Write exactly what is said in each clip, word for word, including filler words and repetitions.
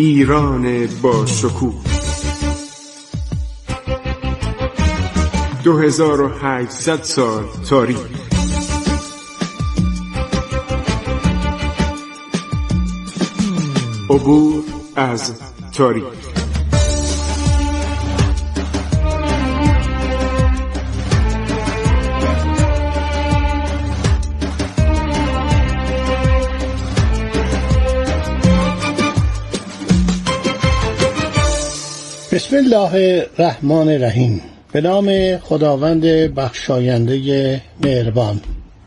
ایران با شکوه دو هزار و هشتصد سال تاریخ. عبور از تاریخ. بسم الله الرحمن الرحیم. به نام خداوند بخشاینده مهربان.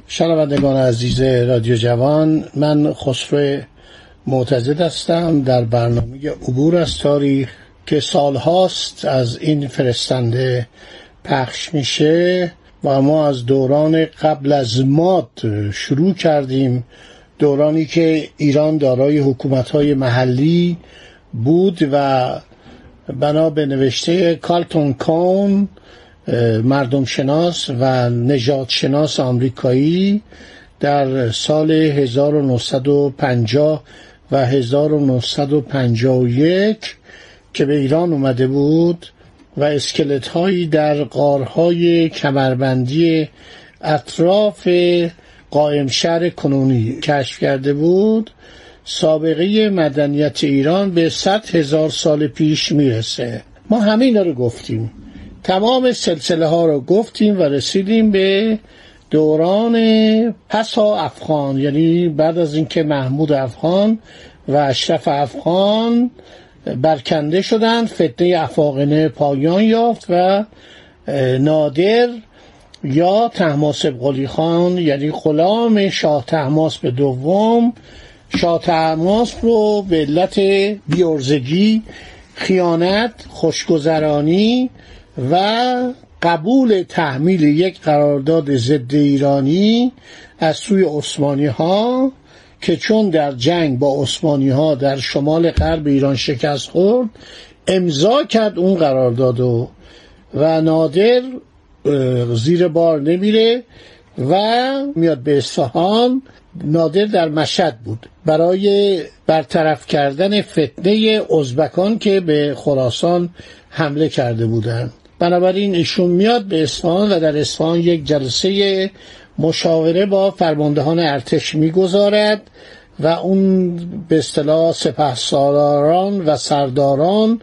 شنوندگان عزیز رادیو جوان، من خسرو معتضد هستم در برنامه عبور از تاریخ که سالهاست از این فرستنده پخش میشه و ما از دوران قبل از ماد شروع کردیم، دورانی که ایران دارای حکومت‌های محلی بود و بنا به نوشته کالتون کان، مردم شناس و نژاد شناس آمریکایی، در سال هزار و نهصد و پنجاه و هزار و نهصد و پنجاه و یک که به ایران اومده بود و اسکلت هایی در غارهای کمربندی اطراف قائم شهر کنونی کشف کرده بود، سابقه مدنیت ایران به صد هزار سال پیش میرسه. ما همه اینا رو گفتیم، تمام سلسله ها رو گفتیم و رسیدیم به دوران پسا افغان، یعنی بعد از اینکه محمود افغان و اشرف افغان برکنده شدند، فتنه افاقنه پایان یافت و نادر یا تهماسب قلی خان، یعنی غلام شاه طهماسب دوم، شاه طهماسب رو به علت بیارزگی، خیانت، خوشگذرانی و قبول تحمیل یک قرارداد ضد ایرانی از سوی عثمانی ها که چون در جنگ با عثمانی ها در شمال غرب ایران شکست خورد، امضا کرد اون قراردادو و نادر زیر بار نمیره و میاد به اصفهان. نادر در مشهد بود برای برطرف کردن فتنه ازبکان که به خراسان حمله کرده بودند. بنابراین ایشون میاد به اصفهان و در اصفهان یک جلسه مشاوره با فرماندهان ارتش میگذارد و اون به اصطلاح سپهسالاران و سرداران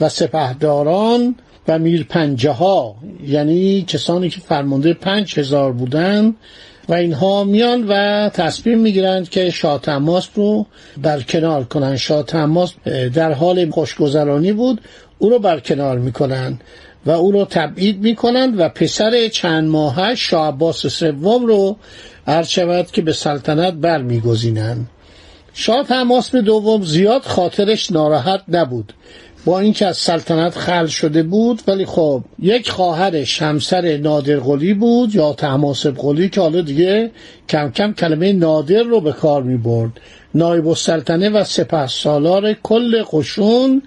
و سپهداران و میرپنجه ها، یعنی کسانی که فرمانده پنج هزار بودن و اینها میان و تصمیم میگیرند که شاه طهماسب رو برکنار کنن. شاه طهماسب در حال خوشگذرانی بود، او رو برکنار میکنن و او رو تبعید میکنن و پسر چند ماهه شاه عباس سوم رو عرض شود که به سلطنت برمیگزینن. شاه طهماسب دوم زیاد خاطرش ناراحت نبود، با اینکه از سلطنت خلع شده بود، ولی خب یک خواهرش همسر نادر قلی بود یا طهماسب قلی که حالا دیگه کم کم کلمه نادر رو به کار می برد. نایب السلطنه و سپهسالار کل قشون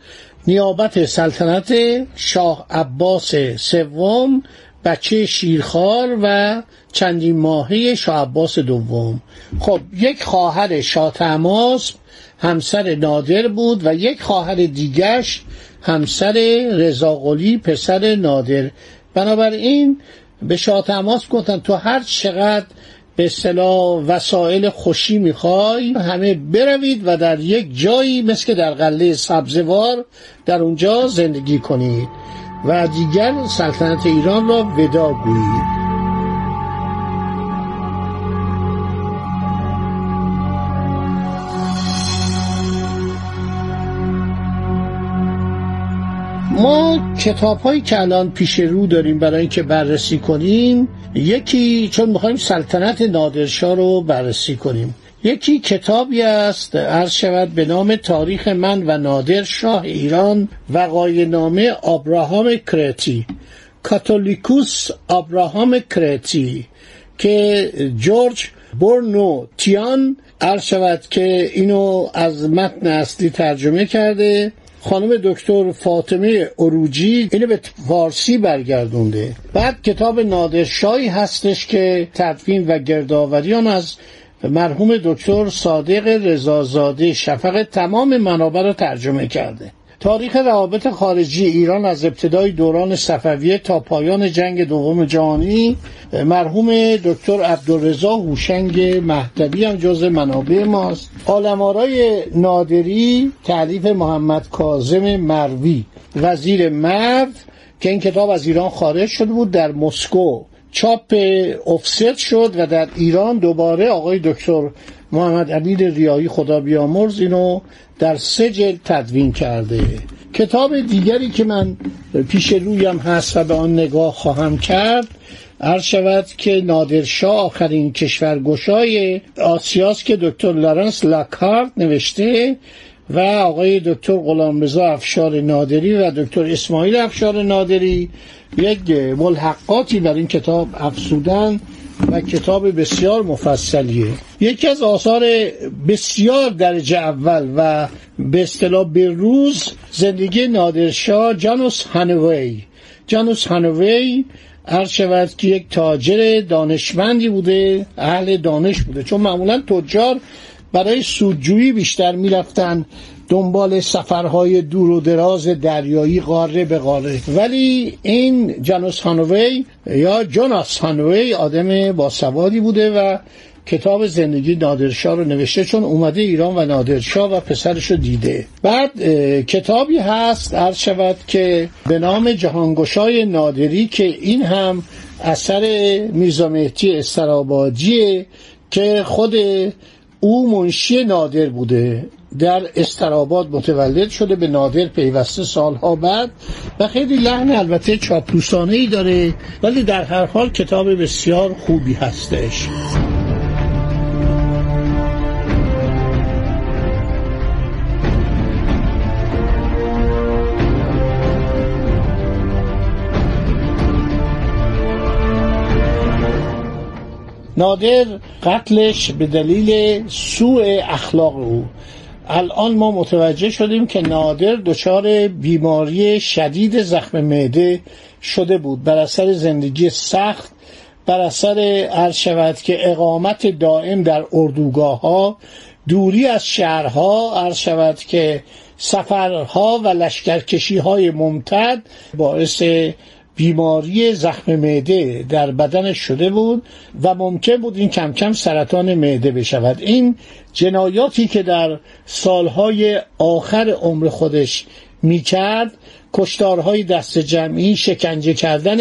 نیابت سلطنت شاه عباس سوم، بچه شیرخوار و چندین ماهه شاه عباس دوم. خب یک خواهر شاه طهماسب همسر نادر بود و یک خواهر دیگرش همسر رضا قلی پسر نادر. بنابراین به شاه طهماسب گفتن تو هر چقدر به اصطلاح وسایل خوشی میخوای همه بروید و در یک جایی مثل که در قلعه سبزوار در اونجا زندگی کنید و دیگر سلطنت ایران را ودا گویید. ما کتاب هایی که الان پیش رو داریم برای اینکه بررسی کنیم، یکی چون میخوایم سلطنت نادرشاه رو بررسی کنیم، یکی کتابی است عرض شود به نام تاریخ من و نادرشاه ایران، وقایع نامه ابراهام کریتی، کاتولیکوس ابراهام کریتی، که جورج بورنو تیان عرض شود که اینو از متن اصلی ترجمه کرده. خانم دکتر فاطمه اروجی اینو به فارسی برگردونده. بعد کتاب نادرشاهی هستش که تدوین و گردآوری آن از مرحوم دکتر صادق رضازاده شفق تمام منابع را ترجمه کرده. تاریخ روابط خارجی ایران از ابتدای دوران صفویه تا پایان جنگ دوم جهانی، مرحوم دکتر عبدالرضا هوشنگ مهدوی هم جزء منابع ماست. عالم‌آرای نادری، تألیف محمد کاظم مروی وزیر مرو که این کتاب از ایران خارج شده بود، در مسکو چاپ افسد شد و در ایران دوباره آقای دکتر محمد عمید ریایی خدا بیامرز اینو در سه جلد تدوین کرده. کتاب دیگری که من پیش رویم هست و به آن نگاه خواهم کرد، عرض شود که نادرشاه آخرین کشورگشای آسیاست که دکتر لارنس لکارت نوشته و آقای دکتر غلامرضا افشار نادری و دکتر اسماعیل افشار نادری یک ملحقاتی بر این کتاب افزودن و کتاب بسیار مفصلیه. یکی از آثار بسیار درجه اول و به اصطلاح بروز، زندگی نادرشاه جوناس هنوی. جوناس هنوی عرض شود که یک تاجر دانشمندی بوده، اهل دانش بوده، چون معمولا تجار برای سودجویی بیشتر می‌رفتن دنبال سفرهای دور و دراز دریایی قاره به قاره، ولی این جوناس هنوی یا جوناس هنوی آدم باسوادی بوده و کتاب زندگی نادرشاه رو نوشته، چون اومده ایران و نادرشاه و پسرش رو دیده. بعد کتابی هست عرض شود که به نام جهانگشای نادری که این هم اثر میزا مهتی استرابادیه که خود او منشی نادر بوده، در استراباد متولد شده، به نادر پیوسته سالها بعد و خیلی لحن البته چاپلوسانه‌ای داره، ولی در هر حال کتاب بسیار خوبی هستش. نادر قتلش به دلیل سوء اخلاق او. الان ما متوجه شدیم که نادر دچار بیماری شدید زخم معده شده بود بر اثر زندگی سخت، بر اثر عرض شود که اقامت دائم در اردوگاه‌ها، دوری از شهرها، عرض شود که سفرها و لشکرکشی‌های ممتد باعث بیماری زخم معده در بدنش شده بود و ممکن بود این کم کم سرطان معده بشود. این جنایاتی که در سالهای آخر عمر خودش میکرد، کشتارهای دست جمعی، شکنجه کردن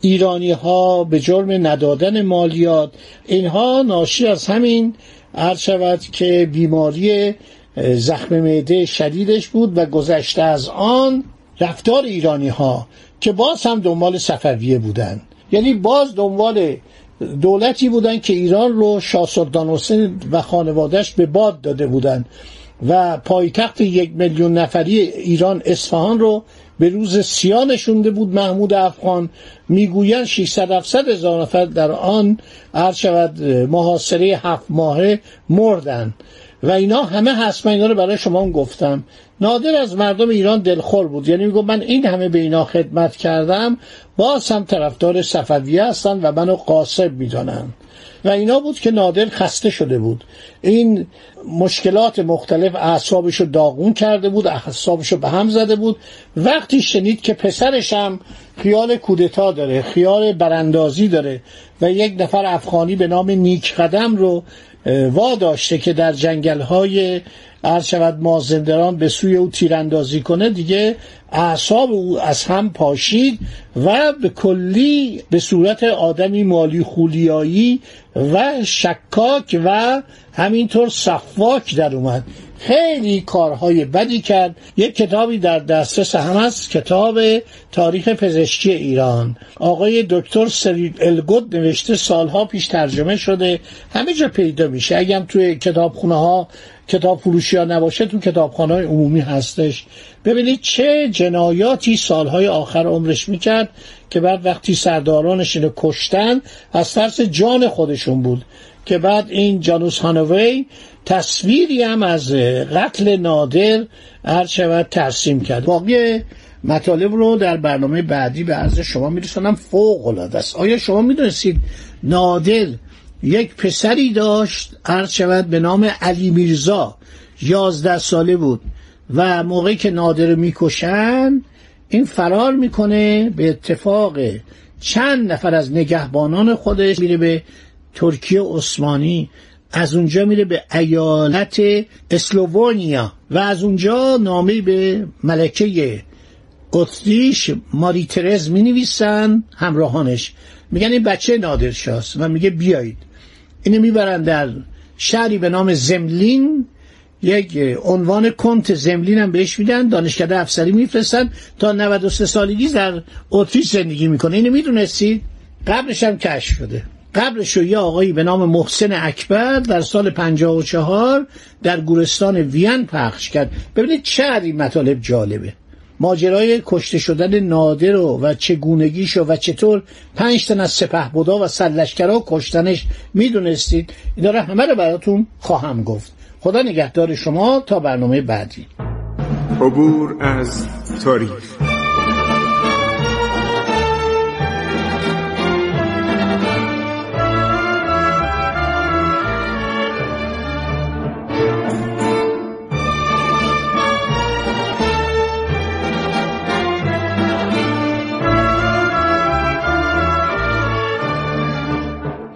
ایرانی ها به جرم ندادن مالیات، اینها ناشی از همین عرض شود که بیماری زخم معده شدیدش بود و گذشته از آن رفتار ایرانی ها که باز هم دنبال صفویه بودن، یعنی باز دنبال دولتی بودن که ایران رو شاه سلطان حسین و خانواده‌اش به باد داده بودن و پایتخت یک میلیون نفری ایران اصفهان رو به روز سیاه نشونده بود محمود افغان. میگویند ششصد هفتصد هزار نفر در آن عرض شود محاصره هفت ماهه مردن و اینا همه هست. من اینا رو برای شما هم گفتم. نادر از مردم ایران دلخور بود، یعنی میگو من این همه به اینا خدمت کردم، باز هم طرفدار صفویه هستن و منو قاصب میدانن و اینا بود که نادر خسته شده بود. این مشکلات مختلف اعصابشو داغون کرده بود، اعصابشو به هم زده بود. وقتی شنید که پسرش هم خیال کودتا داره، خیال براندازی داره و یک نفر افغانی به نام نیک قدم رو واداشته که در جنگل‌های عرض شود مازندران به سوی او تیراندازی کنه، دیگه اعصاب او از هم پاشید و به کلی به صورت آدمی مالی خولیایی و شکاک و همینطور صفاک در اومد. خیلی کارهای بدی کرد. یک کتابی در دسترس هم هست، کتاب تاریخ پزشکی ایران، آقای دکتر سریل الگود نوشته، سالها پیش ترجمه شده، همه جا پیدا میشه. اگه هم توی کتابخونه ها کتاب فروشی ها نباشه، تو کتابخانه های عمومی هستش. ببینید چه جنایاتی سالهای آخر عمرش میکرد که بعد وقتی سردارانش اینو کشتن از ترس جان خودشون بود، که بعد این جوناس هنوی تصویری هم از قتل نادر عرض شود ترسیم کرد. باقی مطالب رو در برنامه بعدی به عرض شما میرسونم. فوق العاده است. آیا شما میدونستید نادر یک پسری داشت عرض شود به نام علی میرزا، یازده ساله بود و موقعی که نادر رو میکشن این فرار میکنه، به اتفاق چند نفر از نگهبانان خودش میره به ترکیه عثمانی، از اونجا میره به ایالت اسلوونیا و از اونجا نامه‌ای به ملکه قطلیش ماریترز مینویسن همراهانش، میگن این بچه نادرشاست و میگه بیایید. اینو میبرن در شهری به نام زملین، یک عنوان کنت زملین هم بهش میدن، دانشکده افسری میفرستن تا نود و سه سالگی در اتریش زندگی میکنه. اینو میدونستید؟ قبلش هم کشف شده. قبلش یه آقایی به نام محسن اکبر در سال پنجاه و چهار در گورستان وین پخش کرد. ببینید چقدر این مطالب جالبه، ماجرای کشته شدن نادر و, و چگونگیش و, و چطور پنج تن از سپهبدا و سرلشکرها کشتنش. میدونستید؟ اینا رو همه رو براتون خواهم گفت. خدا نگهدار شما تا برنامه بعدی. عبور از تاریخ.